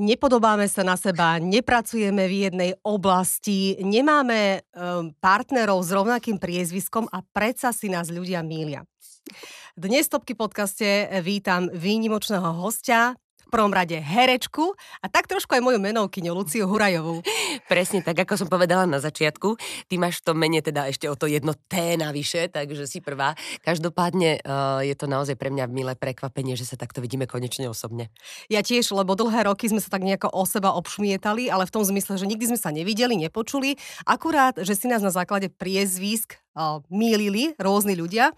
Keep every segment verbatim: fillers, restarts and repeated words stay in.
nepodobáme sa na seba, nepracujeme v jednej oblasti, nemáme um, partnerov s rovnakým priezviskom a predsa si nás ľudia mýlia. Dnes v Topky podcaste vítam výnimočného hostia, v prvom rade herečku a tak trošku aj moju menovkyňu, Luciu Húrajovú. Presne tak, ako som povedala na začiatku. Ty máš to mene teda ešte o to jedno T navyše, takže si prvá. Každopádne uh, je to naozaj pre mňa milé prekvapenie, že sa takto vidíme konečne osobne. Ja tiež, lebo dlhé roky sme sa tak nejako o seba obšmietali, ale v tom zmysle, že nikdy sme sa nevideli, nepočuli. Akurát, že si nás na základe priezvísk mýlili rôzni ľudia.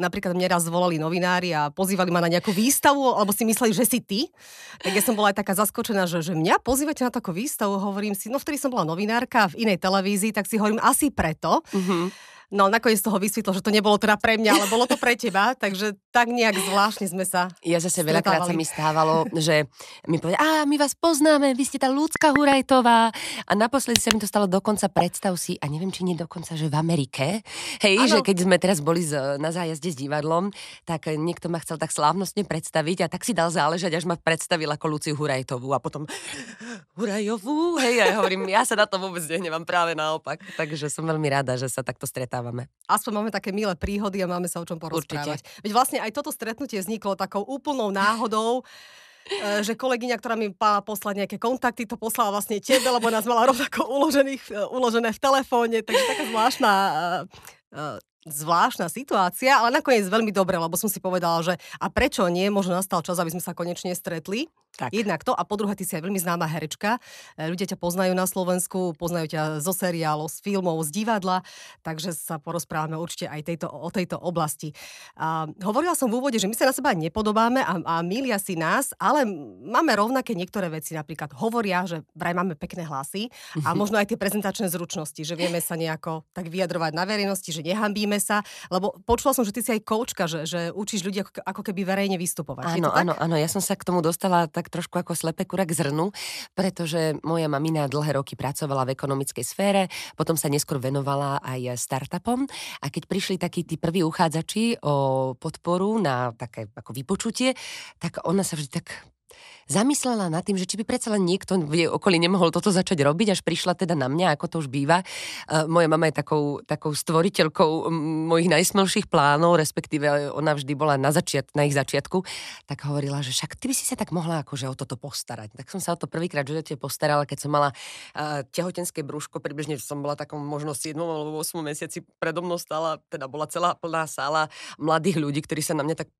Napríklad mne raz volali novinári a pozývali ma na nejakú výstavu, alebo si mysleli, že si ty. Tak ja som bola aj taká zaskočená, že, že mňa pozývate na takú výstavu, hovorím si, no vtedy som bola novinárka v inej televízii, tak si hovorím asi preto. Mm-hmm. No nakoniec toho vysvetlo, že to nebolo teda pre mňa, ale bolo to pre teba, takže tak nejak zvláštne sme sa Ja zase veľakrát sa mi stávalo, že mi povedali, a my vás poznáme, vy ste tá Lucka Húrajtová. A naposledy sa mi to stalo dokonca, predstav si, a neviem, či nie dokonca, že v Amerike. Hej, ano. Že keď sme teraz boli z, na zájazde s divadlom, tak niekto ma chcel tak slávnostne predstaviť a tak si dal záležať, až ma predstavil ako Luciu Húrajtovú a potom Húrajovú, hej, ja hovorím, ja sa na to vôbec nehnevám, práve naopak. Takže som veľmi rada, že sa takto stretá. Aspoň máme také milé príhody a máme sa o čom porozprávať. Určite. Veď vlastne aj toto stretnutie vzniklo takou úplnou náhodou, že kolegyňa, ktorá mi mala poslať nejaké kontakty, to poslala vlastne tebe, lebo nás mala rovnako uložené v telefóne, takže taká zvláštna... zvláštna situácia, ale nakoniec veľmi dobre, lebo som si povedala, že a prečo nie, možno nastal čas, aby sme sa konečne stretli. Tak. Jednak to, a po druhé, ty si aj veľmi známa herečka. Ľudia ťa poznajú na Slovensku, poznajú ťa zo seriálov, z filmov, z divadla, takže sa porozprávame určite aj tejto, o tejto oblasti. A hovorila som v úvode, že my sa na seba nepodobáme a, a mýlia si nás, ale máme rovnaké niektoré veci, napríklad hovoria, že vraj máme pekné hlasy a možno aj tie prezentačné zručnosti, že vieme sa nejako tak vyjadrovať na verejnosti, že nehanbíme sa, lebo počula som, že ty si aj koučka, že, že učíš ľudí ako, ako keby verejne vystupovať. Áno, áno, áno, ja som sa k tomu dostala tak trošku ako slepé kura k zrnu, pretože moja mamina dlhé roky pracovala v ekonomickej sfére, potom sa neskôr venovala aj startupom a keď prišli takí tí prví uchádzači o podporu na také ako vypočutie, tak ona sa vždy tak... zamyslela nad tým, že či by predsa len niekto v jej okolí nemohol toto začať robiť, až prišla teda na mňa, ako to už býva. Moja mama je takou, takou stvoriteľkou mojich najsmelších plánov, respektíve ona vždy bola na, začiat, na ich začiatku, tak hovorila, že však ty by si sa tak mohla akože o toto postarať. Tak som sa o to prvýkrát v živote postarala, keď som mala uh, tehotenské brúško, približne som bola takom možno siedmom alebo ôsmom mesiaci, predo mnou stála, teda bola celá plná sála mladých ľudí, ktorí sa na mňa tak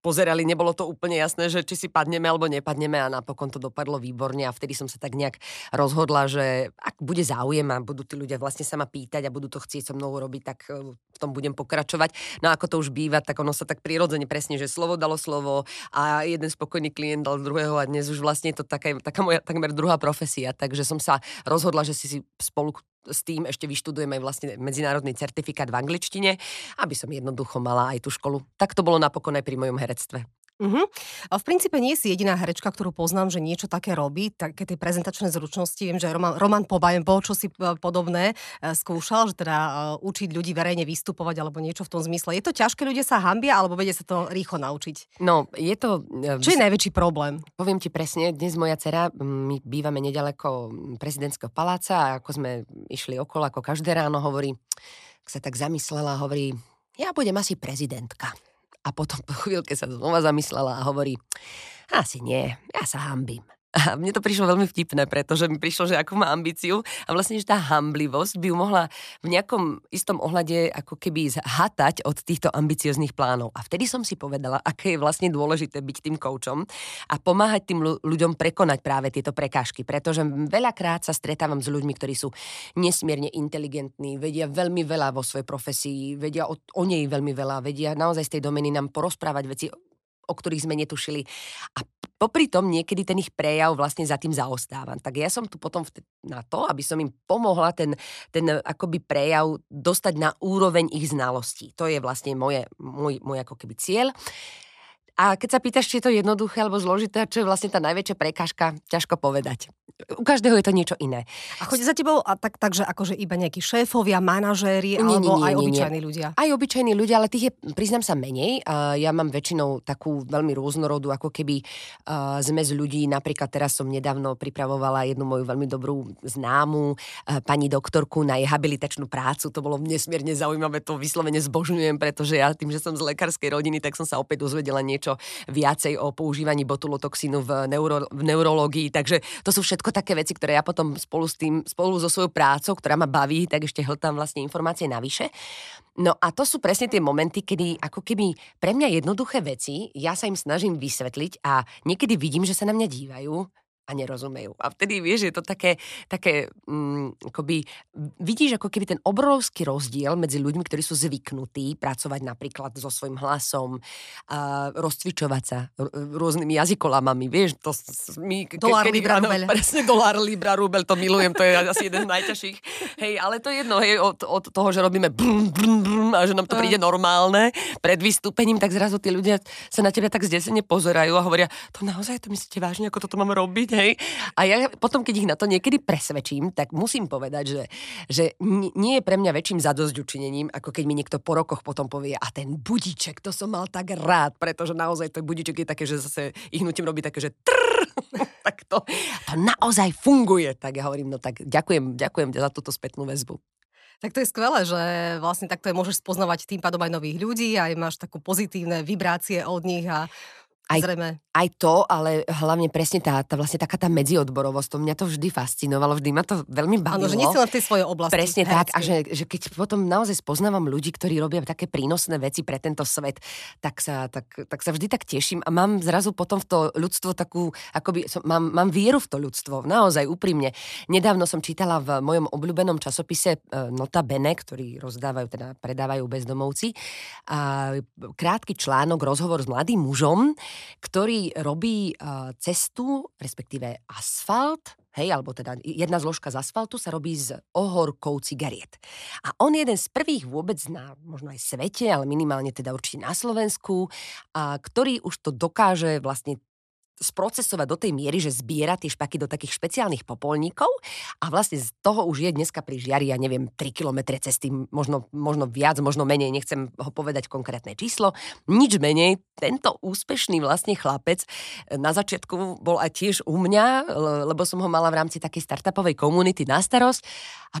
pozerali, nebolo to úplne jasné, že či si padneme alebo nepadneme a napokon to dopadlo výborne a vtedy som sa tak nejak rozhodla, že ak bude záujem a budú tí ľudia vlastne sa ma pýtať a budú to chcieť so mnou robiť, tak v tom budem pokračovať. No ako to už býva, tak ono sa tak prirodzene presne, že slovo dalo slovo a jeden spokojný klient dal druhého a dnes už vlastne je to taká, taká moja takmer druhá profesia, takže som sa rozhodla, že si spolu s tým ešte vyštudujem aj vlastne medzinárodný certifikát v angličtine, aby som jednoducho mala aj tú školu. Tak to bolo napokon aj pri mojom herectve. Uh-huh. A v princípe nie si jediná herečka, ktorú poznám, že niečo také robí, také tie prezentačné zručnosti. Viem, že Roman, Roman Pobajembo, čo si podobné skúšal, že teda učiť ľudí verejne vystupovať alebo niečo v tom zmysle. Je to ťažké, ľudia sa hanbia alebo vedia sa to rýchlo naučiť? No, je to... Čo je najväčší problém? Poviem ti presne, dnes moja dcera, my bývame nedaleko prezidentského paláca a ako sme išli okolo, ako každé ráno hovorí, sa tak zamyslela, hovorí, ja budem asi prezidentka. A potom po chvíľke sa znova zamyslela a hovorí, asi nie, ja sa hanbím. A mne to prišlo veľmi vtipné, pretože mi prišlo, že akú má ambíciu a vlastne, že tá hamblivosť by ju mohla v nejakom istom ohľade ako keby zhatať od týchto ambicioznych plánov. A vtedy som si povedala, aké je vlastne dôležité byť tým koučom a pomáhať tým ľuďom prekonať práve tieto prekážky, pretože veľakrát sa stretávam s ľuďmi, ktorí sú nesmierne inteligentní, vedia veľmi veľa vo svojej profesii, vedia o, o nej veľmi veľa, vedia naozaj z tej domeny nám porozprávať veci, o ktorých sme netušili. A popri tom niekedy ten ich prejav vlastne za tým zaostávam. Tak ja som tu potom vt- na to, aby som im pomohla ten, ten akoby prejav dostať na úroveň ich znalostí. To je vlastne moje, môj, môj ako keby cieľ. A keď sa pýtaš, či je to jednoduché alebo zložité, čo je vlastne tá najväčšia prekážka, ťažko povedať. U každého je to niečo iné. A chodí za tebou a tak, takže akože iba nejakí šéfovia, manažéri, alebo nie, nie, nie, aj obyčajní nie, nie. ľudia? Aj obyčajní ľudia, ale tých je, priznám sa, menej. Ja mám väčšinou takú veľmi rôznorodú, ako keby zmes ľudí. Napríklad teraz som nedávno pripravovala jednu moju veľmi dobrú známu pani doktorku na jej habilitačnú prácu. To bolo nesmierne zaujímavé, to vyslovene zbožňujem, pretože ja tým, že som z lekárskej rodiny, tak som sa opäť dozvedela niečo viacej o používaní botulotoxínu v, neuro, v neurológii. Takže to sú všetko také veci, ktoré ja potom spolu s tým, spolu so svojou prácou, ktorá ma baví, tak ešte hltám vlastne informácie navyše. No a to sú presne tie momenty, kedy ako keby pre mňa jednoduché veci, ja sa im snažím vysvetliť a niekedy vidím, že sa na mňa dívajú a nerozumejú. A vtedy vieš, je to také, také um, akoby, vidíš ako keby ten obrovský rozdiel medzi ľuďmi, ktorí sú zvyknutí pracovať napríklad so svojím hlasom, uh, rozcvičovať sa r- rôznymi jazykolamami, vieš, to my... Ke- dolár, kedy, libra, áno, rubel. Presne, dolár, libra, rubel, to milujem, to je asi jeden z najťažších. Hej, ale to je jedno, hej, od, od toho, že robíme brum, brum, brum, a že nám to príde normálne pred vystúpením, tak zrazu tí ľudia sa na teba tak zdesene pozerajú a hovoria, to naozaj, to myslíte vážne, ako toto mám robiť? Hej. A ja potom, keď ich na to niekedy presvedčím, tak musím povedať, že, že nie je pre mňa väčším zadosťučinením, ako keď mi niekto po rokoch potom povie, a ten budíček, to som mal tak rád, pretože naozaj ten budíček je také, že zase ich nutím robiť také, že trrr, tak to, to naozaj funguje. Tak ja hovorím, no tak ďakujem, ďakujem za túto spätnú väzbu. Tak to je skvelé, že vlastne takto je, môžeš spoznavať tým pádom aj nových ľudí, aj máš takú pozitívne vibrácie od nich a Aj, aj to, ale hlavne presne tá, tá vlastne taká tá medziodborovosť, to mňa to vždy fascinovalo, vždy ma to veľmi bavilo. Áno, že nie si len v tej svojej oblasti. Presne herecky. Tak, a že, že keď potom naozaj spoznávam ľudí, ktorí robia také prínosné veci pre tento svet, tak sa, tak, tak sa vždy tak teším a mám zrazu potom v to ľudstvo takú, akoby, som, mám, mám vieru v to ľudstvo, naozaj úprimne. Nedávno som čítala v mojom obľúbenom časopise Nota Bene, ktorý rozdávajú, teda predávajú bezdomovci, a krátky článok, rozhovor s mladým mužom, ktorý robí uh, cestu, respektíve asfalt, hej, alebo teda jedna zložka z asfaltu sa robí z ohorkov cigariet. A on je jeden z prvých vôbec na možno aj svete, ale minimálne teda určite na Slovensku, a ktorý už to dokáže vlastne sprocesovať do tej miery, že zbiera tie špaky do takých špeciálnych popolníkov a vlastne z toho už je dneska pri žiari, ja neviem, tri kilometre cesty, možno, možno viac, možno menej, nechcem ho povedať konkrétne číslo, nič menej, tento úspešný vlastne chlapec na začiatku bol aj tiež u mňa, lebo som ho mala v rámci takej startupovej komunity na starosť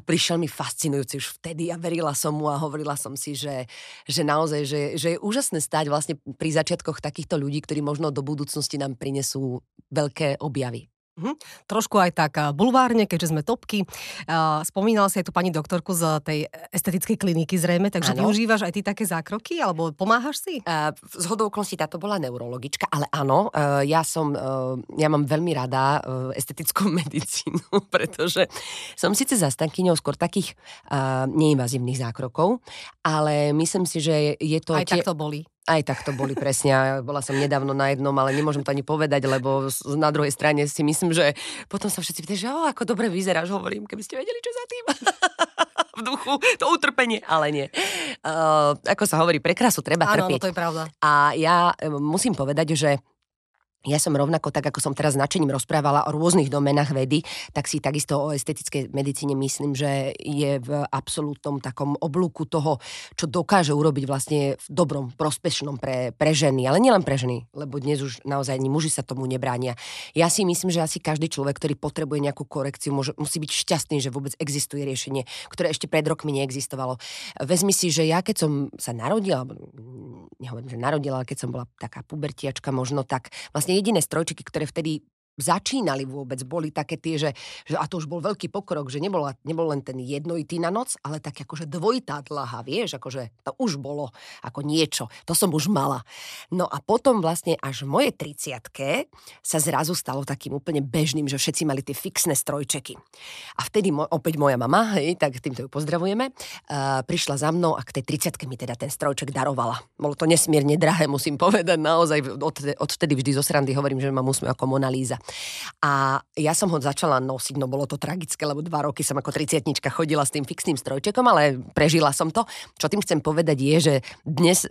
a prišiel mi fascinujúci už vtedy a verila som mu a hovorila som si, že, že naozaj, že, že je úžasné stáť vlastne pri začiatkoch takýchto ľudí, ktorí možno do budúcnosti nám priniesú sú veľké objavy. Mm-hmm. Trošku aj tak bulvárne, keďže sme Topky. Uh, spomínala si aj tú pani doktorku z tej estetickej kliniky zrejme, takže ano. Využívaš aj ty také zákroky, alebo pomáhaš si? Uh, zhodou okolností táto bola neurologička, ale áno, uh, ja som, uh, ja mám veľmi rada uh, estetickú medicínu, pretože som síce zastankyňou skôr takých uh, neinvazívnych zákrokov, ale myslím si, že je to... Aj tie... tak to boli. Aj tak to boli presne. Bola som nedávno na jednom, ale nemôžem to ani povedať, lebo na druhej strane si myslím, že potom sa všetci pýtajú, že o, ako dobre vyzeráš, hovorím, keby ste vedeli, čo za tým. V duchu, to utrpenie, ale nie. Uh, ako sa hovorí, pre krásu treba ano, trpieť. Áno, to je pravda. A ja musím povedať, že ja som rovnako, tak ako som teraz značením rozprávala o rôznych domenách vedy, tak si takisto o estetickej medicíne myslím, že je v absolútnom takom oblúku toho, čo dokáže urobiť vlastne v dobrom, prospešnom pre, pre ženy. Ale nielen pre ženy, lebo dnes už naozaj ani muži sa tomu nebránia. Ja si myslím, že asi každý človek, ktorý potrebuje nejakú korekciu, môže, musí byť šťastný, že vôbec existuje riešenie, ktoré ešte pred rokmi neexistovalo. Vezmi si, že ja keď som sa narodila, nehovorím, že narodila, ale keď som bola taká pubertiačka možno, tak vlastne jediné strojčiky, ktoré vtedy začínali vôbec, boli také tie, že, že a to už bol veľký pokrok, že nebol, nebol len ten jednojitý na noc, ale tak akože dvojitá dlaha, vieš, akože to už bolo ako niečo, to som už mala. No a potom vlastne až v mojej triciatke sa zrazu stalo takým úplne bežným, že všetci mali tie fixné strojčeky. A vtedy mo, opäť moja mama, hej, tak týmto ju pozdravujeme, uh, prišla za mnou a k tej triciatke mi teda ten strojček darovala. Bolo to nesmierne drahé, musím povedať, naozaj od, odtedy vždy zo srandy hovorím, že ma musím ako Mona Líza. A ja som ho začala nosiť, no bolo to tragické, lebo dva roky som ako triciatnička chodila s tým fixným strojčekom, ale prežila som to. Čo tým chcem povedať je, že dnes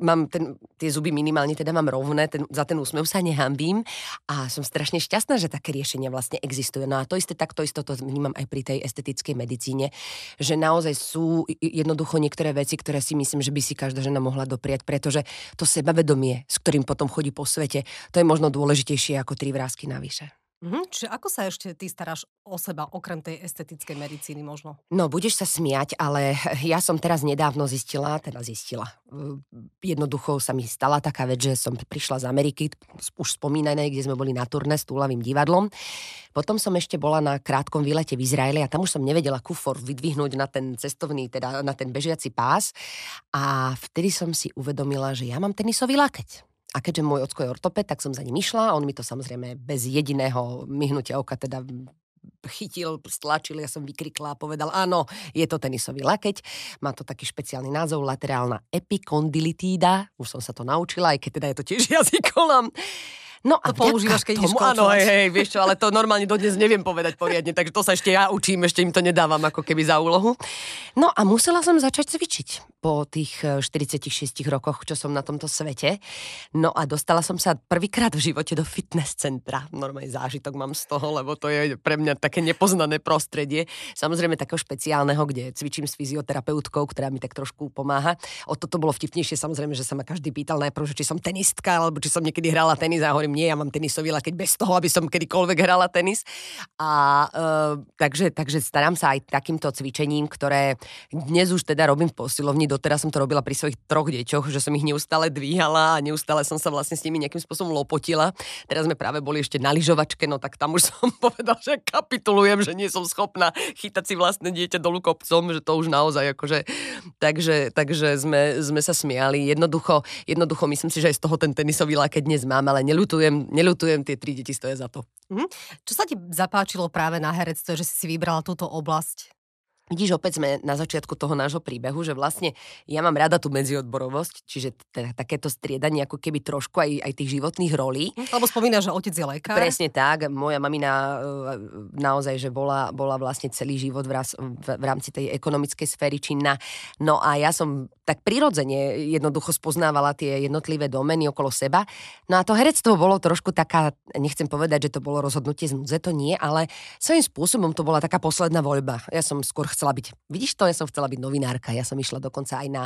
mám ten, tie zuby minimálne, teda mám rovné, ten, za ten úsmev sa nehambím a som strašne šťastná, že také riešenia vlastne existujú. No a to isté, tak to isto to vnímam aj pri tej estetickej medicíne, že naozaj sú jednoducho niektoré veci, ktoré si myslím, že by si každá žena mohla dopriať, pretože to sebavedomie, s ktorým potom chodí po svete, to je možno dôležitejšie ako tri vrásky navyše. Mhm, čiže ako sa ešte ty staráš o seba, okrem tej estetickej medicíny možno? No, budeš sa smiať, ale ja som teraz nedávno zistila, teda zistila. Jednoducho sa mi stala taká vec, že som prišla z Ameriky, už spomínanej, kde sme boli na turné s Túlavým divadlom. Potom som ešte bola na krátkom výlete v Izraeli a tam už som nevedela kufor vydvihnúť na ten cestovný, teda na ten bežiaci pás. A vtedy som si uvedomila, že ja mám tenisový lakeť. A keďže môj ocko je ortoped, tak som za ním išla. On mi to samozrejme bez jediného myhnutia oka teda chytil, stlačil, ja som vykrikla a povedal, áno, je to tenisový lakeť. Má to taký špeciálny názov, laterálna epikondylitída. Už som sa to naučila, aj keď teda je to tiež jazykolám. No a to používaš, keď ideš koučovať. Áno, hej, hej, vieš čo, ale to normálne dodnes neviem povedať poriadne, takže to sa ešte ja učím, ešte im to nedávam ako keby za úlohu. No a musela som začať cvičiť po tých štyridsiatich šiestich rokoch, čo som na tomto svete. No a dostala som sa prvýkrát v živote do fitness centra. Normálny zážitok mám z toho, lebo to je pre mňa také nepoznané prostredie. Samozrejme takého špeciálneho, kde cvičím s fyzioterapeutkou, ktorá mi tak trošku pomáha. O toto bolo vtipnejšie, samozrejme, že sa ma každý pýtal najprv, či som tenistka, alebo či som niekedy hrala tenis. A hovorím, nie, ja mám tenisový lakeť bez toho, aby som kedykoľvek hrala tenis. A e, takže, takže starám sa aj takýmto cvičením, ktoré dnes už teda robím v posilovni. Doteraz som to robila pri svojich troch deťoch, že som ich neustále dvíhala a neustále som sa vlastne s nimi nejakým spôsobom lopotila. Teraz sme práve boli ešte na lyžovačke, no tak tam už som povedala, že kapitulujem, že nie som schopná chýtať si vlastné dieťa dolu kopcom, že to už naozaj akože... Takže, takže sme, sme sa smiali. Jednoducho, jednoducho myslím si, že aj z toho ten tenisový lakeť dnes mám, ale neľutujem Neľutujem, tie tri deti stoja za to. Mm-hmm. Čo sa ti zapáčilo práve na herectve, že si si vybrala túto oblasť? Vidíš, opäť sme na začiatku toho nášho príbehu, že vlastne ja mám rada tú medziodborovosť, čiže t- takéto striedanie ako keby trošku aj, aj tých životných rolí. Lebo spomínaš, že otec je lekár. Presne tak. Moja mamina naozaj, že bola, bola vlastne celý život v, v, v rámci tej ekonomickej sféry činná. No a ja som tak prirodzene jednoducho spoznávala tie jednotlivé domény okolo seba. No a to herectvo bolo trošku taká, nechcem povedať, že to bolo rozhodnutie z núdze, to nie, ale svojím spôsobom to bola taká posledná voľba. Ja som skôr chcela byť, vidíš to, ja som chcela byť novinárka, ja som išla dokonca aj na,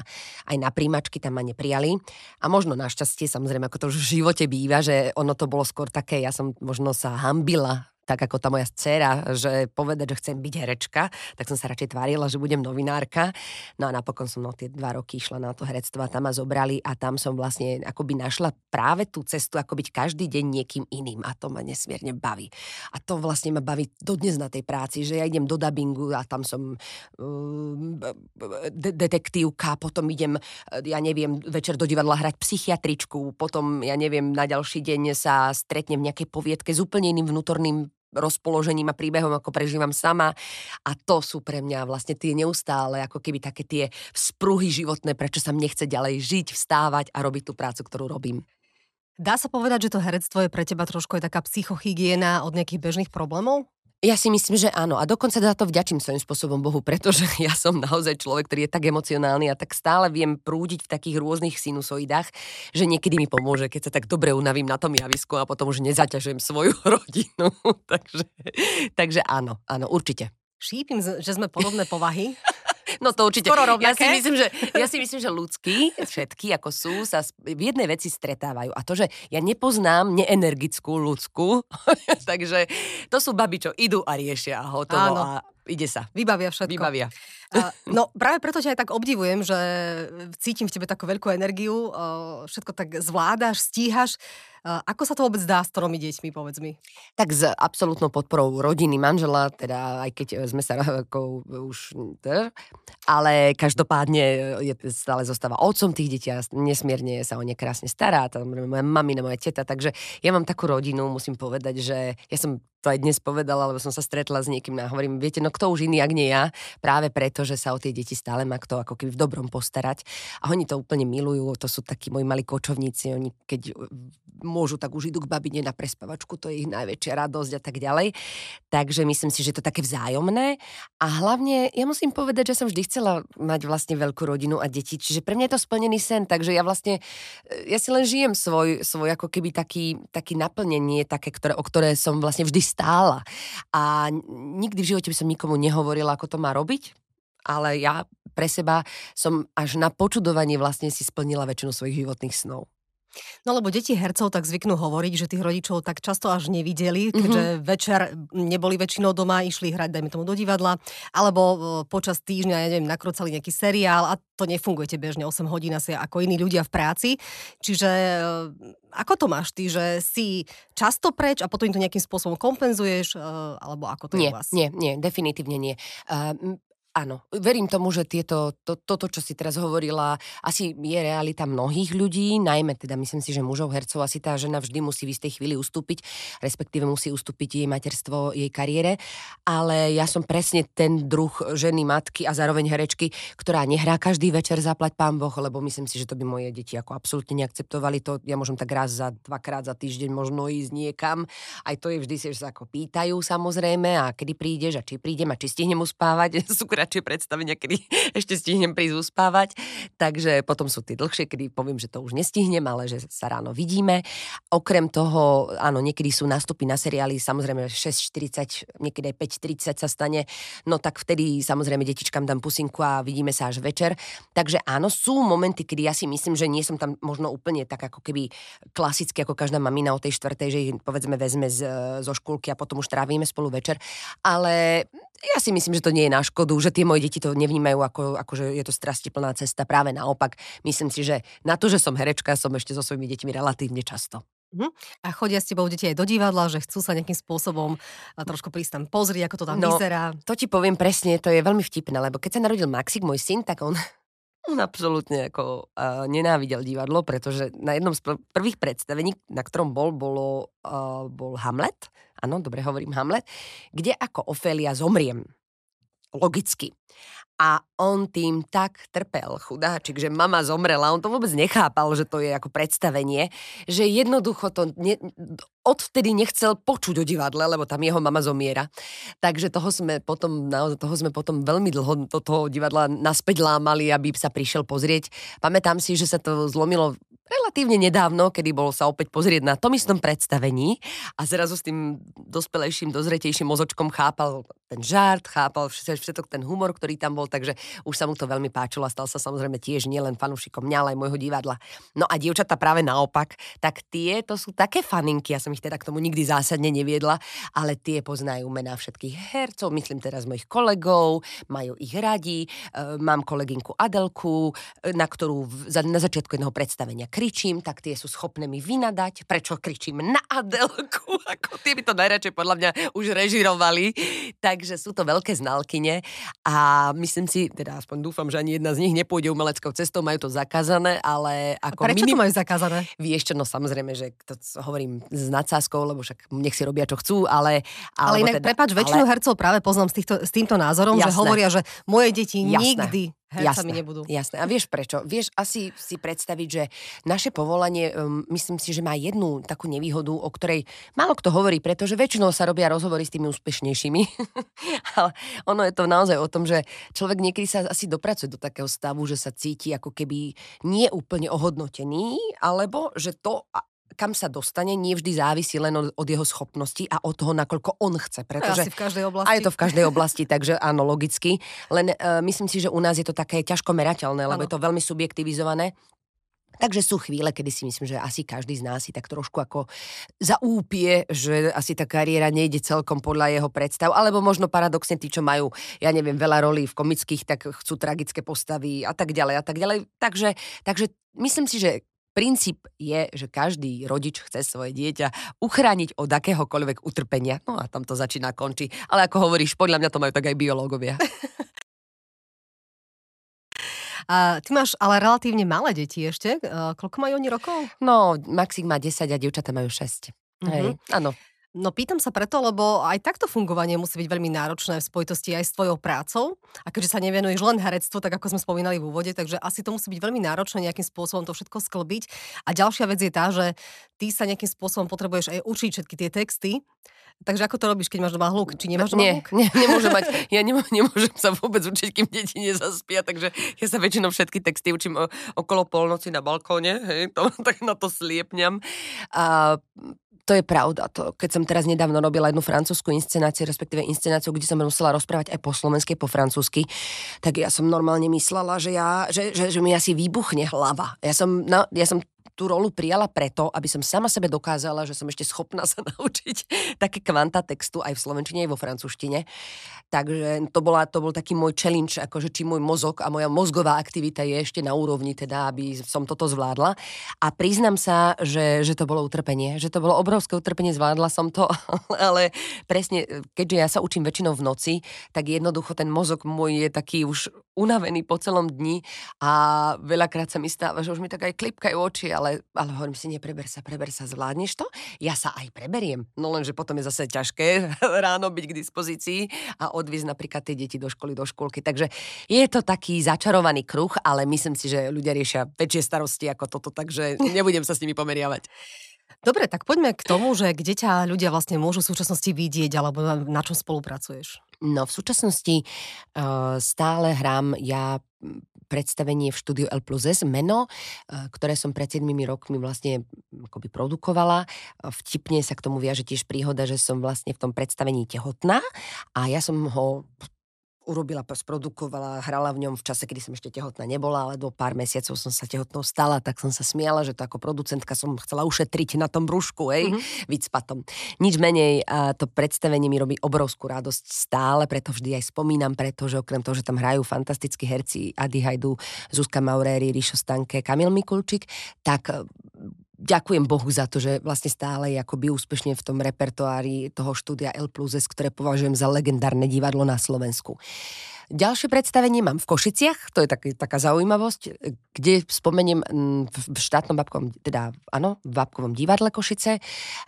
aj na príjmačky, tam ma neprijali a možno našťastie, samozrejme, ako to už v živote býva, že ono to bolo skôr také, ja som možno sa hambila, tak ako tá moja dcéra, že povedať, že chcem byť herečka, tak som sa radšej tvárila, že budem novinárka. No a napokon som no, tie dva roky išla na to herectvo a tam ma zobrali a tam som vlastne akoby našla práve tú cestu, ako byť každý deň niekým iným a to ma nesmierne baví. A to vlastne ma baví dodnes na tej práci, že ja idem do dabingu a tam som um, de- detektívka, potom idem, ja neviem, večer do divadla hrať psychiatričku, potom, ja neviem, na ďalší deň sa stretnem v nejakej poviedke s úplne iným vnútorným rozpoložením a príbehom, ako prežívam sama. A to sú pre mňa vlastne tie neustále, ako keby také tie vzpruhy životné, prečo sa mne chce ďalej žiť, vstávať a robiť tú prácu, ktorú robím. Dá sa povedať, že to herectvo je pre teba trošku aj taká psychohygiena od nejakých bežných problémov? Ja si myslím, že áno. A dokonca za to vďačím svojím spôsobom Bohu, pretože ja som naozaj človek, ktorý je tak emocionálny a tak stále viem prúdiť v takých rôznych sinusoidách, že niekedy mi pomôže, keď sa tak dobre unavím na tom javisku a potom už nezaťažujem svoju rodinu. takže, takže áno, áno, určite. Šípim, že sme podobné povahy. No to určite. Ja si myslím, že, ja si myslím, že ľudskí, všetky ako sú, sa v jednej veci stretávajú. A to, že ja nepoznám neenergickú ľudskú, takže to sú baby, čo idú a riešia a hotovo. Áno. A ide sa. Vybavia všetko. Vybavia. No práve preto ťa aj tak obdivujem, že cítim v tebe takú veľkú energiu, všetko tak zvládaš, stíhaš. Ako sa to vôbec dá s tromi deťmi, povedz mi? Tak s absolútnou podporou rodiny, manžela, teda aj keď sme sa ako už... Ale každopádne je, stále zostáva otcom tých detí a nesmierne sa o ne krásne stará. Moja mamina, moja teta, takže ja mám takú rodinu, musím povedať, že ja som to aj dnes povedala, lebo som sa stretla s niekým a hovorím, viete, no kto už iný, ak nie ja, práve preto, že sa o tie deti stále má kto ako keby v dobrom postarať. A oni to úplne milujú, to sú takí moji malí kočovníci, oni keď môžu, tak už idú k babine na prespavačku, to je ich najväčšia radosť a tak ďalej. Takže myslím si, že je to také vzájomné. A hlavne, ja musím povedať, že som vždy chcela mať vlastne veľkú rodinu a deti, čiže pre mňa je to splnený sen, takže ja vlastne, ja si len žijem svoj, svoj ako keby taký, taký naplnenie, také, ktoré, o ktoré som vlastne vždy stála. A nikdy v živote by som nikomu nehovorila, ako to má robiť, ale ja pre seba som až na počudovanie vlastne si splnila väčšinu svojich životných snov. No lebo deti hercov tak zvyknú hovoriť, že tých rodičov tak často až nevideli, keďže mm-hmm. večer neboli väčšinou doma, išli hrať, dajme tomu, do divadla, alebo počas týždňa, ja neviem, nakrúcali nejaký seriál a to nefungujete bežne, osem hodín asi ako iní ľudia v práci. Čiže ako to máš ty, že si často preč a potom to nejakým spôsobom kompenzuješ, alebo ako to nie, je u vás? Nie, nie, definitívne nie. Uh, Áno, verím tomu, že tieto, to, toto, čo si teraz hovorila, asi je realita mnohých ľudí, najmä teda myslím si, že mužov, hercov, asi tá žena vždy musí v istej chvíli ustúpiť, respektíve musí ustúpiť jej materstvo, jej kariére, ale ja som presne ten druh ženy, matky a zároveň herečky, ktorá nehrá každý večer, zaplať pán Boh, lebo myslím si, že to by moje deti ako absolútne neakceptovali, to ja môžem tak raz za dvakrát za týždeň možno ísť niekam, aj to je vždy, že sa ako pýtajú samozrejme a kedy prídeš a či prídem a či stihnem uspávať, radšej predstavenia, kedy ešte stihnem prísť uspávať. Takže potom sú tie dlhšie, kedy poviem, že to už nestihnem, ale že sa ráno vidíme. Okrem toho, áno, niekedy sú nástupy na seriály, samozrejme šesť štyridsať, niekedy aj päť tridsať sa stane, no tak vtedy samozrejme detičkám dám pusinku a vidíme sa až večer. Takže áno, sú momenty, kedy ja si myslím, že nie som tam možno úplne tak ako keby klasicky, ako každá mamina o tej štvrtej, že ich povedzme vezme z, zo škôlky a potom už trávime spolu večer. Ale ja si myslím, že to nie je na škodu, že tie moje deti to nevnímajú ako, ako že je to strastiplná cesta. Práve naopak, myslím si, že na to, že som herečka, som ešte so svojimi deťmi relatívne často. A chodia s tebou deti aj do divadla, že chcú sa nejakým spôsobom trošku prísť tam pozrieť, ako to tam no, vyzerá. To ti poviem presne, to je veľmi vtipné, lebo keď sa narodil Maxik, môj syn, tak on... On absolútne ako uh, nenávidel divadlo, pretože na jednom z prvých predstavení, na ktorom bol, bolo, uh, bol Hamlet, áno, dobre hovorím Hamlet, kde ako Ofélia zomriem, logicky. A on tým tak trpel, chudáčik, že mama zomrela, on to vôbec nechápal, že to je ako predstavenie, že jednoducho to ne, odvtedy nechcel počuť o divadle, lebo tam jeho mama zomiera. Takže toho sme potom, naozaj, toho sme potom veľmi dlho do toho divadla naspäť lámali, aby sa prišiel pozrieť. Pamätám si, že sa to zlomilo relatívne nedávno, kedy bol sa opäť pozrieť na tom istom predstavení a zrazu s tým dospelejším, dozretejším mozočkom chápal ten žart, chápal všetok ten humor, ktorý tam bol, takže už sa mu to veľmi páčilo a stal sa samozrejme tiež nielen fanúšikom mňa, ale aj môjho divadla. No a dievčatá práve naopak, tak tie to sú také faninky, ja som ich teda k tomu nikdy zásadne neviedla, ale tie poznajú mená všetkých hercov, myslím teraz mojich kolegov, majú ich radi, mám kolegynku Adelku, na ktorú na začiatku jedného predstavenia kričím, tak tie sú schopné mi vynadať, prečo kričím na Adelku, ako tie by to najradšej podľa mňa už režirovali, takže sú to veľké znalkyne a myslím si, teda aspoň dúfam, že ani jedna z nich nepôjde umeleckou cestou, majú to zakázané, ale ako... A prečo minim... to majú zakázané? Vieš čo, no samozrejme, že to hovorím s nadsázkou, lebo však nech si robia, čo chcú, ale... Ale inak, teda, prepáč, väčšinu ale... hercov práve poznám s, týchto, s týmto názorom, jasné, že hovoria, že moje deti jasné. nikdy... Hercami jasné, nebudú. Jasné. A vieš prečo? Vieš asi si predstaviť, že naše povolanie, um, myslím si, že má jednu takú nevýhodu, o ktorej málo kto hovorí, pretože väčšinou sa robia rozhovory s tými úspešnejšími. Ale ono je to naozaj o tom, že človek niekedy sa asi dopracuje do takého stavu, že sa cíti ako keby nie úplne ohodnotený, alebo že to... kam sa dostane, nie vždy závisí len od, od jeho schopností a od toho, nakoľko on chce. Pretože asi v každej oblasti. A je to v každej oblasti, takže áno, logicky. Len uh, myslím si, že u nás je to také ťažko merateľné, lebo ano. Je to veľmi subjektivizované. Takže sú chvíle, kedy si myslím, že asi každý z nás si tak trošku ako zaúpie, že asi tá kariéra nejde celkom podľa jeho predstav, alebo možno paradoxne tí, čo majú, ja neviem, veľa rolí v komických, tak chcú tragické postavy a tak ďalej a tak ďalej. Takže, takže myslím si, že princíp je, že každý rodič chce svoje dieťa uchrániť od akéhokoľvek utrpenia. No a tam to začína, končí. Ale ako hovoríš, podľa mňa to majú tak aj biológovia. A ty máš ale relatívne malé deti ešte. Koľko majú oni rokov? No, Maxik má desať a dievčatá majú šesť. Mm-hmm. Hej, áno. No pýtam sa preto, lebo aj takto fungovanie musí byť veľmi náročné v spojitosti aj s tvojou prácou. A keďže sa nevenuješ len herectvu, tak ako sme spomínali v úvode, takže asi to musí byť veľmi náročné nejakým spôsobom to všetko sklbiť. A ďalšia vec je tá, že ty sa nejakým spôsobom potrebuješ aj učiť všetky tie texty. Takže ako to robíš, keď máš doma hluk? Či nemáš doma hluk? Nie, nemôžem mať. Ja nemô, nemôžem sa vôbec učiť, kým deti nezaspia, takže ja sa väčšinou všetky texty učím o, okolo polnoci na balkóne, hej, to, tak na to sliepňam. A to je pravda. To, keď som teraz nedávno robila jednu francúzsku inscenáciu, respektíve inscenáciu, kde som musela rozprávať aj po slovensky, po francúzsky, tak ja som normálne myslela, že, ja, že, že, že mi asi výbuchne hlava. Ja som... No, ja som tú rolu prijala preto, aby som sama sebe dokázala, že som ešte schopná sa naučiť také kvanta textu aj v slovenčine, aj vo francúzštine. Takže to, bola, to bol taký môj challenge, akože či môj mozog a moja mozgová aktivita je ešte na úrovni, teda, aby som toto zvládla. A priznám sa, že, že to bolo utrpenie, že to bolo obrovské utrpenie, zvládla som to, ale presne, keďže ja sa učím väčšinou v noci, tak jednoducho ten mozog môj je taký už unavený po celom dni a veľakrát sa mi stáva, že už mi tak aj klipkajú oči, ale, ale hovorím si, nepreber sa, preber sa, zvládneš to? Ja sa aj preberiem, no lenže potom je zase ťažké ráno byť k dispozícii a odviesť napríklad tie deti do školy, do škôlky. Takže je to taký začarovaný kruh, ale myslím si, že ľudia riešia väčšie starosti ako toto, takže nebudem sa s nimi pomeriavať. Dobre, tak poďme k tomu, že kde ťa ľudia vlastne môžu v súčasnosti vidieť, alebo na čom spolupracuješ? No, v súčasnosti uh, stále hrám ja predstavenie v štúdiu L plus S, Meno, ktoré som pred sedem rokmi vlastne akoby produkovala. Vtipne sa k tomu viaže tiež príhoda, že som vlastne v tom predstavení tehotná a ja som ho urobila, sprodukovala, hrala v ňom v čase, kedy som ešte tehotná nebola, ale do pár mesiacov som sa tehotnou stala, tak som sa smiala, že to ako producentka som chcela ušetriť na tom brúšku, hej, mm-hmm. Výcpatom. Nič menej, a to predstavenie mi robí obrovskú radosť stále, preto vždy aj spomínam, pretože okrem toho, že tam hrajú fantastickí herci Adi Hajdu, Zuzka Maureri, Ríšo Stanke, Kamil Mikulčík, tak ďakujem Bohu za to, že vlastne stále je akoby úspešne v tom repertoári toho štúdia L plus S, ktoré považujem za legendárne divadlo na Slovensku. Ďalšie predstavenie mám v Košiciach, to je taký, taká zaujímavosť, kde spomeniem v štátnom bábkovom, teda áno, v bábkovom divadle Košice,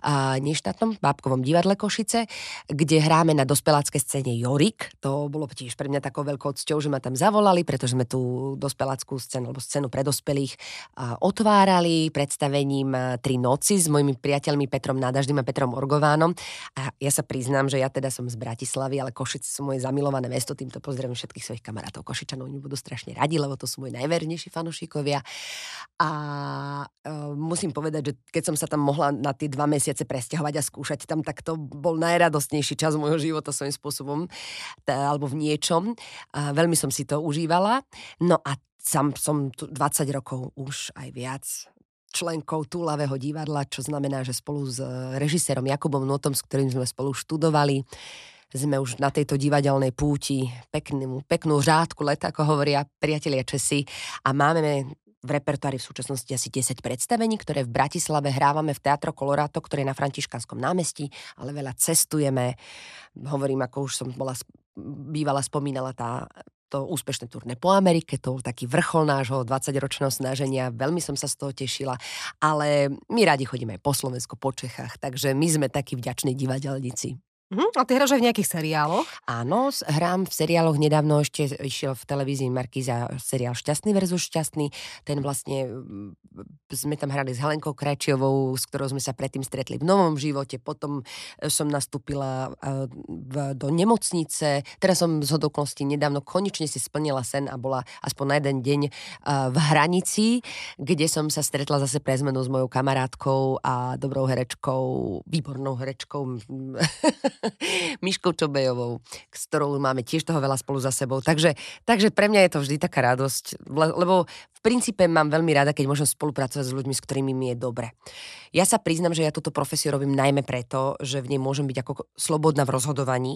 a neštátnom bábkovom divadle Košice, kde hráme na dospeláckej scéne Joryk. To bolo tiež pre mňa takou veľkou cťou, že ma tam zavolali, pretože sme tú dospeláckú scénu, alebo scénu pre dospelých otvárali predstavením Tri noci s mojimi priateľmi Petrom Nadaždým a Petrom Orgovánom. A ja sa priznám, že ja teda som z Bratislavy, ale Košice sú moje zamilované mesto, týmto pozdravím všetkých svojich kamarátov Košičanov, oni budú strašne radi, lebo to sú moji najvernejší fanúšikovia. A e, musím povedať, že keď som sa tam mohla na tie dva mesiace presťahovať a skúšať tam, tak to bol najradostnejší čas môjho života svojím spôsobom, t- alebo v niečom. A veľmi som si to užívala. No a sam som tu dvadsať rokov už aj viac členkou Túlavého divadla, čo znamená, že spolu s režisérom Jakubom Notom, s ktorým sme spolu študovali, sme už na tejto divadelnej púti peknú, peknú řádku let, ako hovoria priatelia Česi. A máme v repertoári v súčasnosti asi desať predstavení, ktoré v Bratislave hrávame v Teatro Koloráto, ktoré je na Františkánskom námestí, ale veľa cestujeme. Hovorím, ako už som bola, bývala spomínala tá to úspešné turné po Amerike, to taký vrchol nášho dvadsaťročného snaženia, veľmi som sa z toho tešila, ale my radi chodíme aj po Slovensku, po Čechách, takže my sme takí vďační divadelníci. Mm-hmm. A ty hráš aj v nejakých seriáloch? Áno, hrám v seriáloch. Nedávno ešte išiel v televízii Markíza seriál Šťastný versus šťastný. Ten vlastne sme tam hrali s Helenkou Krajčiovou, s ktorou sme sa predtým stretli v Novom živote. Potom som nastúpila do nemocnice. Teraz som z hodokonosti nedávno konečne si splnila sen a bola aspoň na jeden deň v Hranici, kde som sa stretla zase pre zmenu s mojou kamarátkou a dobrou herečkou, výbornou herečkou Miškou Čobejovou, s ktorou máme tiež toho veľa spolu za sebou. Takže, takže pre mňa je to vždy taká radosť, lebo v princípe mám veľmi rada, keď môžem spolupracovať s ľuďmi, s ktorými mi je dobre. Ja sa priznám, že ja túto profesiu robím najmä preto, že v nej môžem byť ako slobodná v rozhodovaní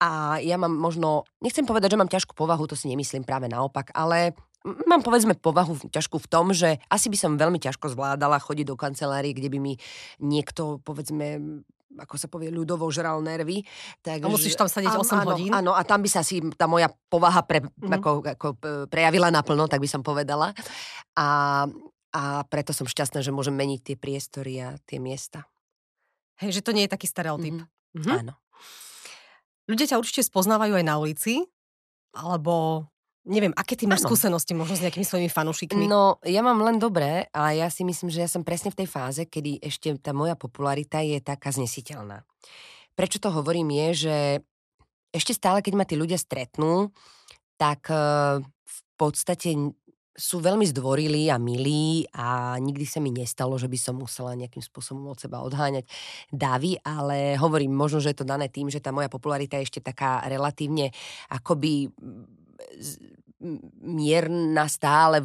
a ja mám možno, nechcem povedať, že mám ťažkú povahu, to si nemyslím, práve naopak, ale mám povedzme povahu ťažkú v tom, že asi by som veľmi ťažko zvládala chodiť do kancelárie, kde by mi niekto povedzme, ako sa povie, ľudovo žral nervy. Takže, a musíš tam sedieť osem hodín. Áno, a tam by sa asi tá moja povaha pre, mm-hmm. ako, ako prejavila naplno, tak by som povedala. A, a preto som šťastná, že môžem meniť tie priestory a tie miesta. Hej, že to nie je taký stereotyp. Mm-hmm. Mm-hmm. Áno. Ľudia ťa určite spoznávajú aj na ulici, alebo neviem, aké ty máš ano. skúsenosti možno s nejakými svojimi fanúšikmi? No, ja mám len dobré, ale ja si myslím, že ja som presne v tej fáze, kedy ešte tá moja popularita je taká znesiteľná. Prečo to hovorím je, že ešte stále, keď ma tí ľudia stretnú, tak v podstate sú veľmi zdvorilí a milí a nikdy sa mi nestalo, že by som musela nejakým spôsobom od seba odháňať davy, ale hovorím, možno, že je to dané tým, že tá moja popularita je ešte taká relatívne akoby mierna stále,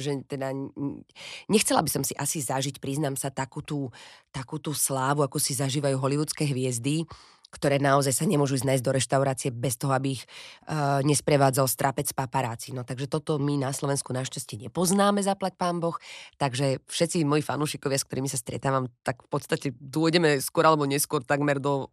že teda nechcela by som si asi zažiť, priznám sa, takú tú, takú tú slávu, ako si zažívajú hollywoodské hviezdy, ktoré naozaj sa nemôžu ísť nájsť do reštaurácie bez toho, aby ich uh, nesprevádzal strapec paparáci. No takže toto my na Slovensku našťastie nepoznáme, zaplať pán Boh. Takže všetci moji fanúšikovia, s ktorými sa stretávam, tak v podstate dôjdeme skôr alebo neskôr takmer do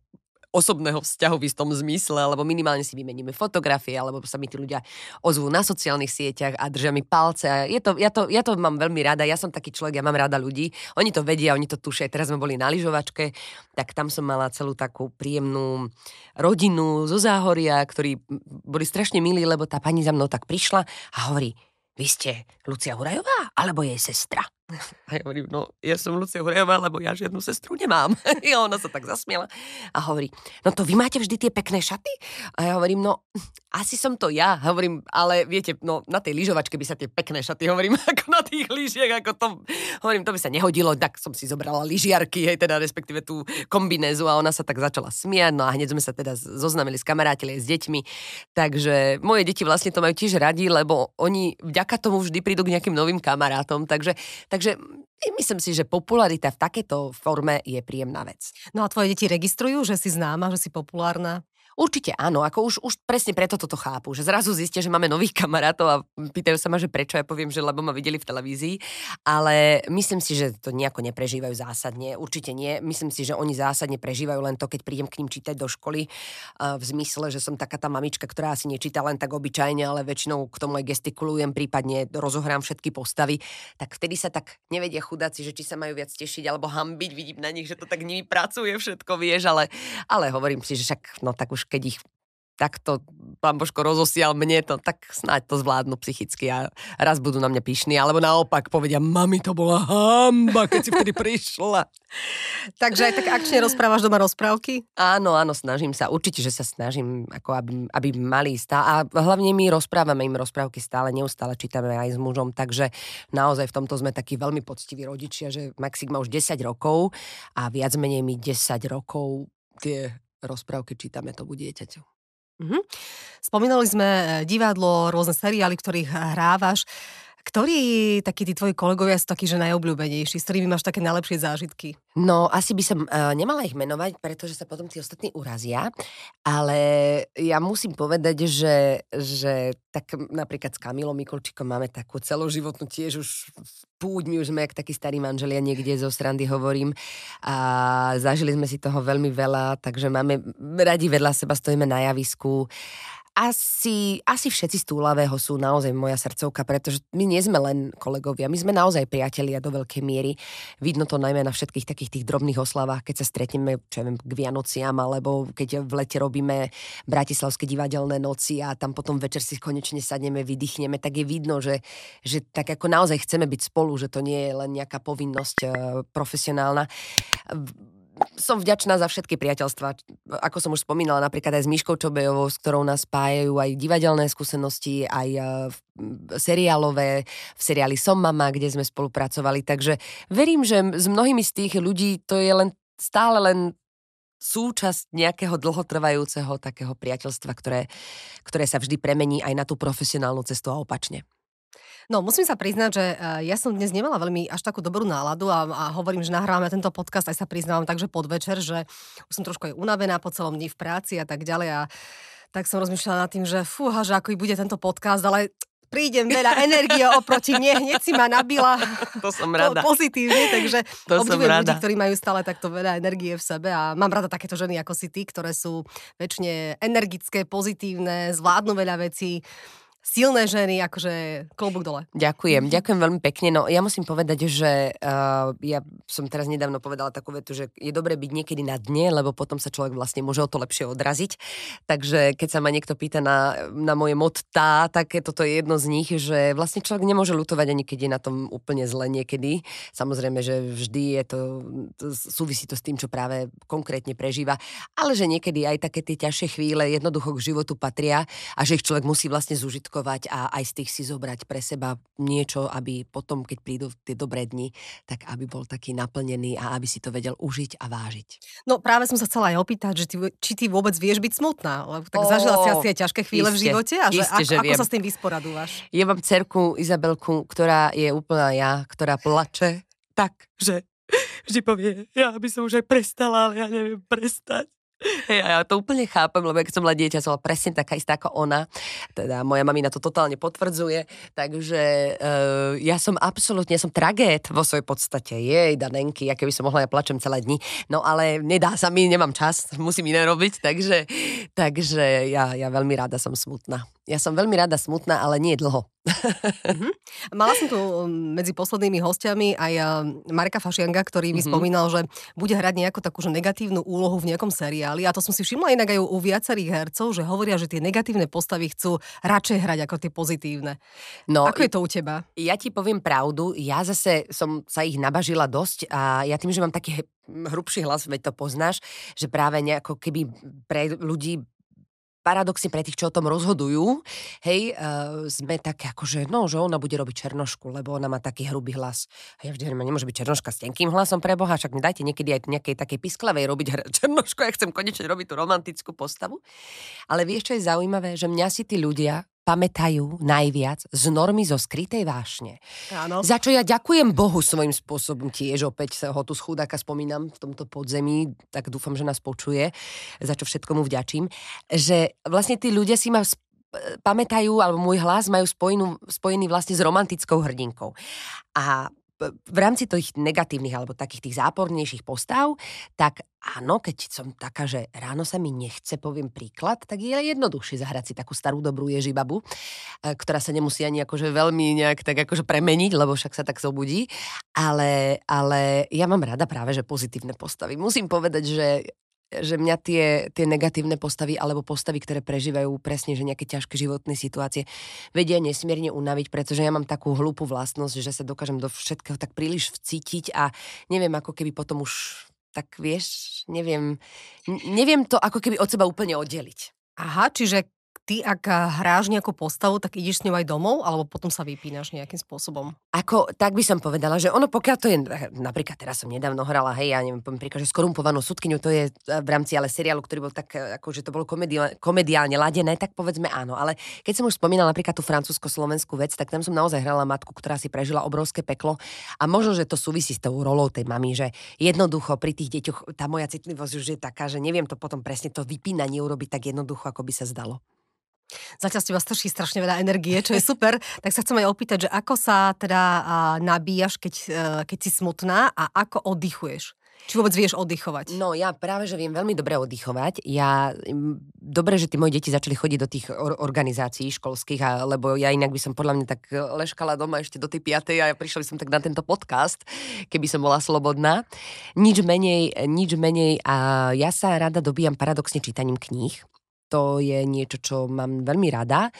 osobného vzťahu v istom zmysle, alebo minimálne si vymeníme fotografie, alebo sa mi tí ľudia ozvú na sociálnych sieťach a držia mi palce. Je to, ja, to, ja to mám veľmi rada, ja som taký človek, ja mám rada ľudí, oni to vedia, oni to tušia. Teraz sme boli na lyžovačke, tak tam som mala celú takú príjemnú rodinu zo Záhoria, ktorí boli strašne milí, lebo tá pani za mnou tak prišla a hovorí, vy ste Lucia Húrajová, alebo jej sestra? A ja hovorím, no ja som Lucia Húrajová, lebo ja žiadnu sestru nemám. A ona sa tak zasmiela a hovorí, no to vy máte vždy tie pekné šaty? A ja hovorím, no asi som to ja. Hovorím, ale viete, no na tej lyžovačke by sa tie pekné šaty, hovorím, ako na tých lyžiach, ako to, hovorím, to by sa nehodilo, tak som si zobrala lyžiarky, hej, teda respektíve tú kombinézu a ona sa tak začala smiať, no a hneď sme sa teda zoznamili s kamarátili, s deťmi. Takže moje deti vlastne to majú tiež radi, lebo oni vďaka Vďaka tomu vždy prídu k nejakým novým kamarátom, takže, takže myslím si, že popularita v takejto forme je príjemná vec. No a tvoje deti registrujú, že si známa, že si populárna? Určite áno, ako už, už presne preto toto chápu, že zrazu zistia, že máme nových kamarátov a pýtajú sa ma, že prečo, ja poviem, že lebo ma videli v televízii, ale myslím si, že to nejako neprežívajú zásadne, určite nie, myslím si, že oni zásadne prežívajú len to, keď prídem k ním čítať do školy, uh, v zmysle, že som taká tá mamička, ktorá asi nečíta len tak obyčajne, ale väčšinou k tomu aj gestikulujem, prípadne rozohrám všetky postavy, tak vtedy sa tak nevedia chudáci, že či sa majú viac tešiť alebo hanbiť, vidím na nich, že to tak nimi pracuje všetko, vieš, ale, ale hovorím si, že však no tak už keď ich takto pán Božko rozosial mne to, tak snáď to zvládnu psychicky a raz budú na mňa pyšní, alebo naopak povedia, mami, to bola hanba, keď si vtedy prišla. Takže aj tak akčne rozprávaš doma rozprávky? Áno, áno, snažím sa. Určite, že sa snažím, ako aby, aby mali stále. A hlavne my rozprávame im rozprávky stále, neustále čítame aj s mužom, takže naozaj v tomto sme takí veľmi poctiví rodičia, že Maxik má už desať rokov a viac menej mi desať rokov tie rozprávky čítame tomu dieťaťu. Mm-hmm. Spomínali sme divadlo, rôzne seriály, ktorých hrávaš. Ktorí takí tí tvoji kolegovia sú takí, že najobľúbenejší, s ktorými máš také najlepšie zážitky? No, asi by som uh, nemala ich menovať, pretože sa potom tí ostatní urazia, ale ja musím povedať, že, že tak napríklad s Kamilom Mikulčíkom máme takú celoživotnú tiež už púť, my už sme jak takí starí manželia, niekde zo srandy hovorím a zažili sme si toho veľmi veľa, takže máme radi vedľa seba, stojíme na javisku. Asi, asi všetci z Túlavého sú naozaj moja srdcovka, pretože my nie sme len kolegovia, my sme naozaj priatelia do veľkej miery. Vidno to najmä na všetkých takých tých drobných oslavách, keď sa stretneme, čo ja viem, k Vianociam, alebo keď v lete robíme Bratislavské divadelné noci a tam potom večer si konečne sadneme, vydýchneme, tak je vidno, že, že tak ako naozaj chceme byť spolu, že to nie je len nejaká povinnosť uh, profesionálna. Som vďačná za všetky priateľstvá. Ako som už spomínala, napríklad aj s Miškou Čobejovou, s ktorou nás spájajú aj divadelné skúsenosti, aj seriálové, v seriáli Som mama, kde sme spolupracovali. Takže verím, že s mnohými z tých ľudí to je len stále len súčasť nejakého dlhotrvajúceho takého priateľstva, ktoré, ktoré sa vždy premení aj na tú profesionálnu cestu a opačne. No, musím sa priznať, že ja som dnes nemala veľmi až takú dobrú náladu a, a hovorím, že nahrávame tento podcast, aj sa priznávam takže podvečer, že už som trošku aj unavená po celom dni v práci a tak ďalej a tak som rozmýšľala nad tým, že fúha, že ako bude tento podcast, ale prídem veľa energie oproti mne, hneď si ma nabila. To som rada. To, pozitívne, takže to obdivujem ľudí, ktorí majú stále takto veľa energie v sebe a mám rada takéto ženy ako si ty, ktoré sú väčšine energické, pozitívne, zvládnu veľa vecí. silné ženy, akože klobúk dole. Ďakujem, ďakujem veľmi pekne. No ja musím povedať, že uh, ja som teraz nedávno povedala takú vetu, že je dobré byť niekedy na dne, lebo potom sa človek vlastne môže o to lepšie odraziť. Takže keď sa ma niekto pýta na, na moje motá, tak toto je jedno z nich, že vlastne človek nemôže ľutovať ani keď je na tom úplne zle niekedy. Samozrejme, že vždy je to, to súvisí to s tým, čo práve konkrétne prežíva, ale že niekedy aj také tie ťažšie chvíle jednoducho k životu patria a že ich človek musí vlastne zúžiť a aj z tých si zobrať pre seba niečo, aby potom, keď prídu tie dobré dni, tak aby bol taký naplnený a aby si to vedel užiť a vážiť. No práve som sa chcela aj opýtať, že ty, či ty vôbec vieš byť smutná, lebo tak oh, zažila si asi aj ťažké chvíle iste, v živote a že, iste, ako, že ako sa s tým vysporadúvaš? Ja mám dcerku Izabelku, ktorá je úplná ja, ktorá plače tak, že vždy povie, ja by som už aj prestala, ale ja neviem prestať. Ja to úplne chápem, lebo keď som mala dieťa, som bola presne taká istá ako ona. Teda moja mamina to totálne potvrdzuje. Takže e, ja som absolútne, ja som tragéd vo svojej podstate. Jej, Danenky, ja keby som mohla, ja plačem celé dni. No ale nedá sa mi, nemám čas, musím iné robiť. Takže, takže ja, ja veľmi rada som smutná. Ja som veľmi rada smutná, ale nie dlho. Mm-hmm. Mala som tu medzi poslednými hostiami aj Marka Fašianga, ktorý mi mm-hmm. spomínal, že bude hrať nejakú takú že negatívnu úlohu v nejakom seriáli. A to som si všimla inak aj u viacerých hercov, že hovoria, že tie negatívne postavy chcú radšej hrať ako tie pozitívne. No, ako je to u teba? Ja ti poviem pravdu, ja zase som sa ich nabažila dosť a ja tým, že mám taký hrubší hlas, veď to poznáš, že práve nejako keby pre ľudí paradoxne pre tých, čo o tom rozhodujú, hej, uh, sme také akože, no, že ona bude robiť černošku, lebo ona má taký hrubý hlas. A ja vždy hovorím, nemôže byť černoška s tenkým hlasom pre Boha, však mi dajte niekedy aj nejakej takej pisklavej robiť černošku, ja chcem konečne robiť tú romantickú postavu. Ale vieš, čo je zaujímavé, že mňa si tí ľudia pamätajú najviac z normy zo Skrytej vášne. Áno. Za čo ja ďakujem Bohu svojím spôsobom tiež, opäť sa ho tu z chudáka spomínam v tomto podzemí, tak dúfam, že nás počuje, za čo všetkomu vďačím, že vlastne tí ľudia si ma sp- pamätajú, alebo môj hlas majú spojenú, spojený vlastne s romantickou hrdinkou. A v rámci tých negatívnych alebo takých tých zápornejších postav, tak áno, keď som taká, že ráno sa mi nechce, poviem príklad, tak je jednoduchšie zahrať si takú starú dobrú Ježibabu, ktorá sa nemusí ani akože veľmi nejak tak akože premeniť, lebo však sa tak zobudí. Ale, ale ja mám rada práve, že pozitívne postavy. Musím povedať, že že mňa tie, tie negatívne postavy alebo postavy, ktoré prežívajú presne že nejaké ťažké životné situácie, vedia nesmierne unaviť, pretože ja mám takú hlúpu vlastnosť, že sa dokážem do všetkého tak príliš vcítiť a neviem, ako keby potom už, tak vieš, neviem, neviem to ako keby od seba úplne oddeliť. Aha, čiže ty, ak hráš nejakú postavu, tak ideš s ňou aj domov, alebo potom sa vypínaš nejakým spôsobom? Ako, tak by som povedala, že ono pokiaľ to je, napríklad teraz som nedávno hrala, hej, ja neviem, poviem príklad, že Skorumpovanú sudkyňu, to je v rámci ale seriálu, ktorý bol tak, ako, že to bolo komediálne, komediálne ladené, tak povedzme áno, ale keď som už spomínala napríklad tú francúzsko-slovenskú vec, tak tam som naozaj hrala matku, ktorá si prežila obrovské peklo a možno, že to súvisí s tou rolou tej mami, že jednoducho pri tých deťoch tá moja citlivosť už je taká, že neviem to potom presne to vypínanie urobiť tak jednoducho, ako by sa zdalo. Zatiaľ z teba strší strašne veľa energie, čo je super, tak sa chcem aj opýtať, že ako sa teda nabíjaš, keď, keď si smutná a ako oddychuješ? Či vôbec vieš oddychovať? No ja práve, že viem veľmi dobre oddychovať. Ja, dobre, že tí moje deti začali chodiť do tých or- organizácií školských, a, lebo ja inak by som podľa mňa tak leškala doma ešte do tej piatej a ja prišla by som tak na tento podcast, keby som bola slobodná. Nič menej, nič menej a ja sa rada dobíjam paradoxne čítaním kníh. To je niečo, čo mám veľmi rada.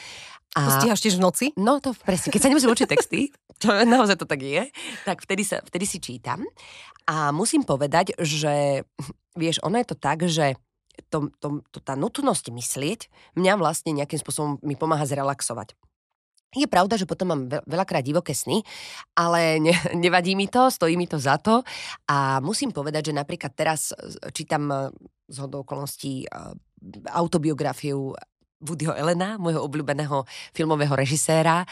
A to stíhaš tiež v noci? No to presne, keď sa nemusím učiť texty, čo naozaj to tak je, tak vtedy, sa, vtedy si čítam. A musím povedať, že vieš, ono je to tak, že to, to, to, tá nutnosť myslieť mňa vlastne nejakým spôsobom mi pomáha zrelaxovať. Je pravda, že potom mám veľakrát divoké sny, ale ne, nevadí mi to, stojí mi to za to. A musím povedať, že napríklad teraz čítam zhodou okolností autobiografiu Woodyho Allena, môjho obľúbeného filmového režiséra.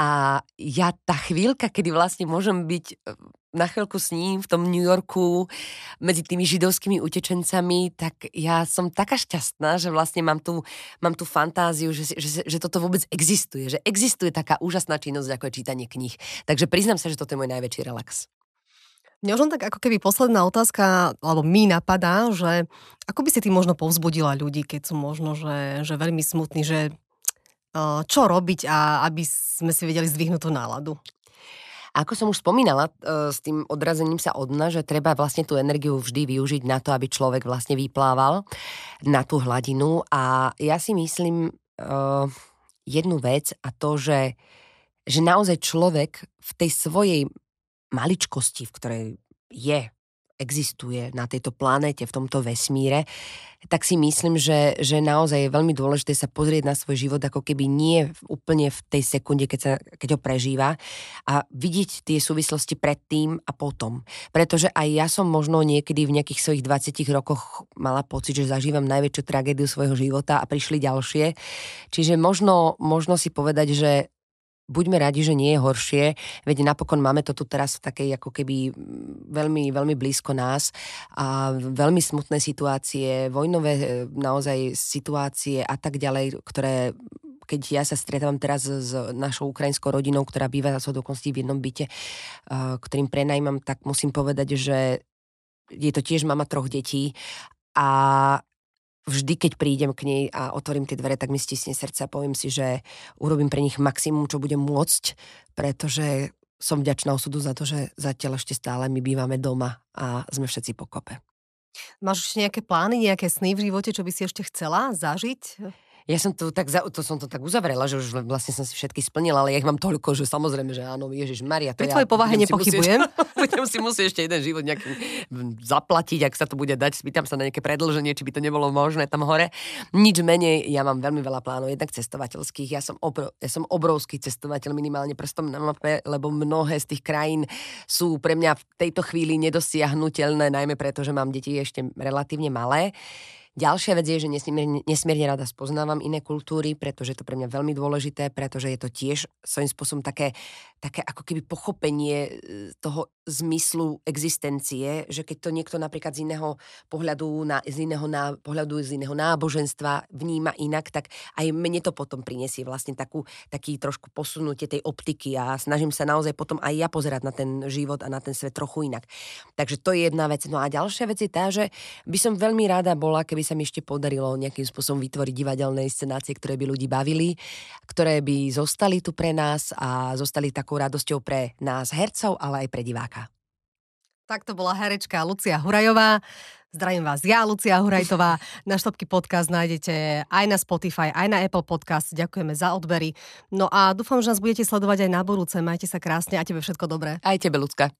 A ja tá chvíľka, kedy vlastne môžem byť na chvíľku s ním v tom New Yorku medzi tými židovskými utečencami, tak ja som taká šťastná, že vlastne mám tú, mám tú fantáziu, že, že, že toto vôbec existuje. Že existuje taká úžasná činnosť, ako je čítanie kníh. Takže priznám sa, že toto je môj najväčší relax. Mňa už tak ako keby posledná otázka, alebo mi napadá, že ako by si ty možno povzbudila ľudí, keď sú možno, že, že veľmi smutní, že čo robiť a aby sme si vedeli zdvihnúť tú náladu. Ako som už spomínala, s tým odrazením sa od dna, že treba vlastne tú energiu vždy využiť na to, aby človek vlastne vyplával na tú hladinu. A ja si myslím uh, jednu vec, a to, že, že naozaj človek v tej svojej maličkosti, v ktorej je, existuje na tejto planéte, v tomto vesmíre, tak si myslím, že, že naozaj je veľmi dôležité sa pozrieť na svoj život, ako keby nie úplne v tej sekunde, keď, sa, keď ho prežíva, a vidieť tie súvislosti predtým a potom. Pretože aj ja som možno niekedy v nejakých svojich dvadsiatich rokoch mala pocit, že zažívam najväčšiu tragédiu svojho života a prišli ďalšie. Čiže možno, možno si povedať, že buďme radi, že nie je horšie, veď napokon máme to tu teraz v takej ako keby veľmi, veľmi blízko nás a veľmi smutné situácie, vojnové naozaj situácie a tak ďalej, ktoré, keď ja sa stretávam teraz s našou ukrajinskou rodinou, ktorá býva za svojou dokonstí v jednom byte, ktorým prenajímam, tak musím povedať, že je to tiež mama troch detí a vždy, keď prídem k nej a otvorím tie dvere, tak mi stisne srdce a poviem si, že urobím pre nich maximum, čo budem môcť, pretože som vďačná osudu za to, že zatiaľ ešte stále my bývame doma a sme všetci pokope. Máš ešte nejaké plány, nejaké sny v živote, čo by si ešte chcela zažiť? Ja som to tak, to som to tak uzavrela, že už vlastne som si všetky splnila, ale ja ich mám toľko, že samozrejme, že áno, Ježiš Maria. Pri tvojej ja, povahe nepochybujem. Budem si musieť ešte jeden život nejaký zaplatiť, ak sa to bude dať. Spýtam sa na nejaké predĺženie, či by to nebolo možné tam hore. Nič menej, ja mám veľmi veľa plánov, jednak cestovateľských. Ja som, obro, ja som obrovský cestovateľ, minimálne prstom na mape, lebo mnohé z tých krajín sú pre mňa v tejto chvíli nedosiahnuteľné, najmä preto, že mám deti ešte relatívne malé. Ďalšia vec je, že nesmierne, nesmierne rada spoznávam iné kultúry, pretože je to pre mňa veľmi dôležité, pretože je to tiež svojím spôsobom také, také ako keby pochopenie toho zmyslu existencie, že keď to niekto napríklad z iného pohľadu, na, z iného na, pohľadu z iného náboženstva vníma inak, tak aj mne to potom prinesie vlastne takú, taký trošku posunutie tej optiky a snažím sa naozaj potom aj ja pozerať na ten život a na ten svet trochu inak. Takže to je jedna vec. No a ďalšia vec je tá, že by som veľmi rada bola, keby sa mi ešte podarilo nejakým spôsobom vytvoriť divadelné inscenácie, ktoré by ľudí bavili, ktoré by zostali tu pre nás a zostali takou radosťou pre nás hercov, ale aj pre diváka. Tak to bola herečka Lucia Húrajová. Zdravím vás ja, Lucia Húrajová. Náš Topky podcast nájdete aj na Spotify, aj na Apple Podcast. Ďakujeme za odbery. No a dúfam, že nás budete sledovať aj na budúce. Majte sa krásne a tebe všetko dobré. Aj tebe, Lucka.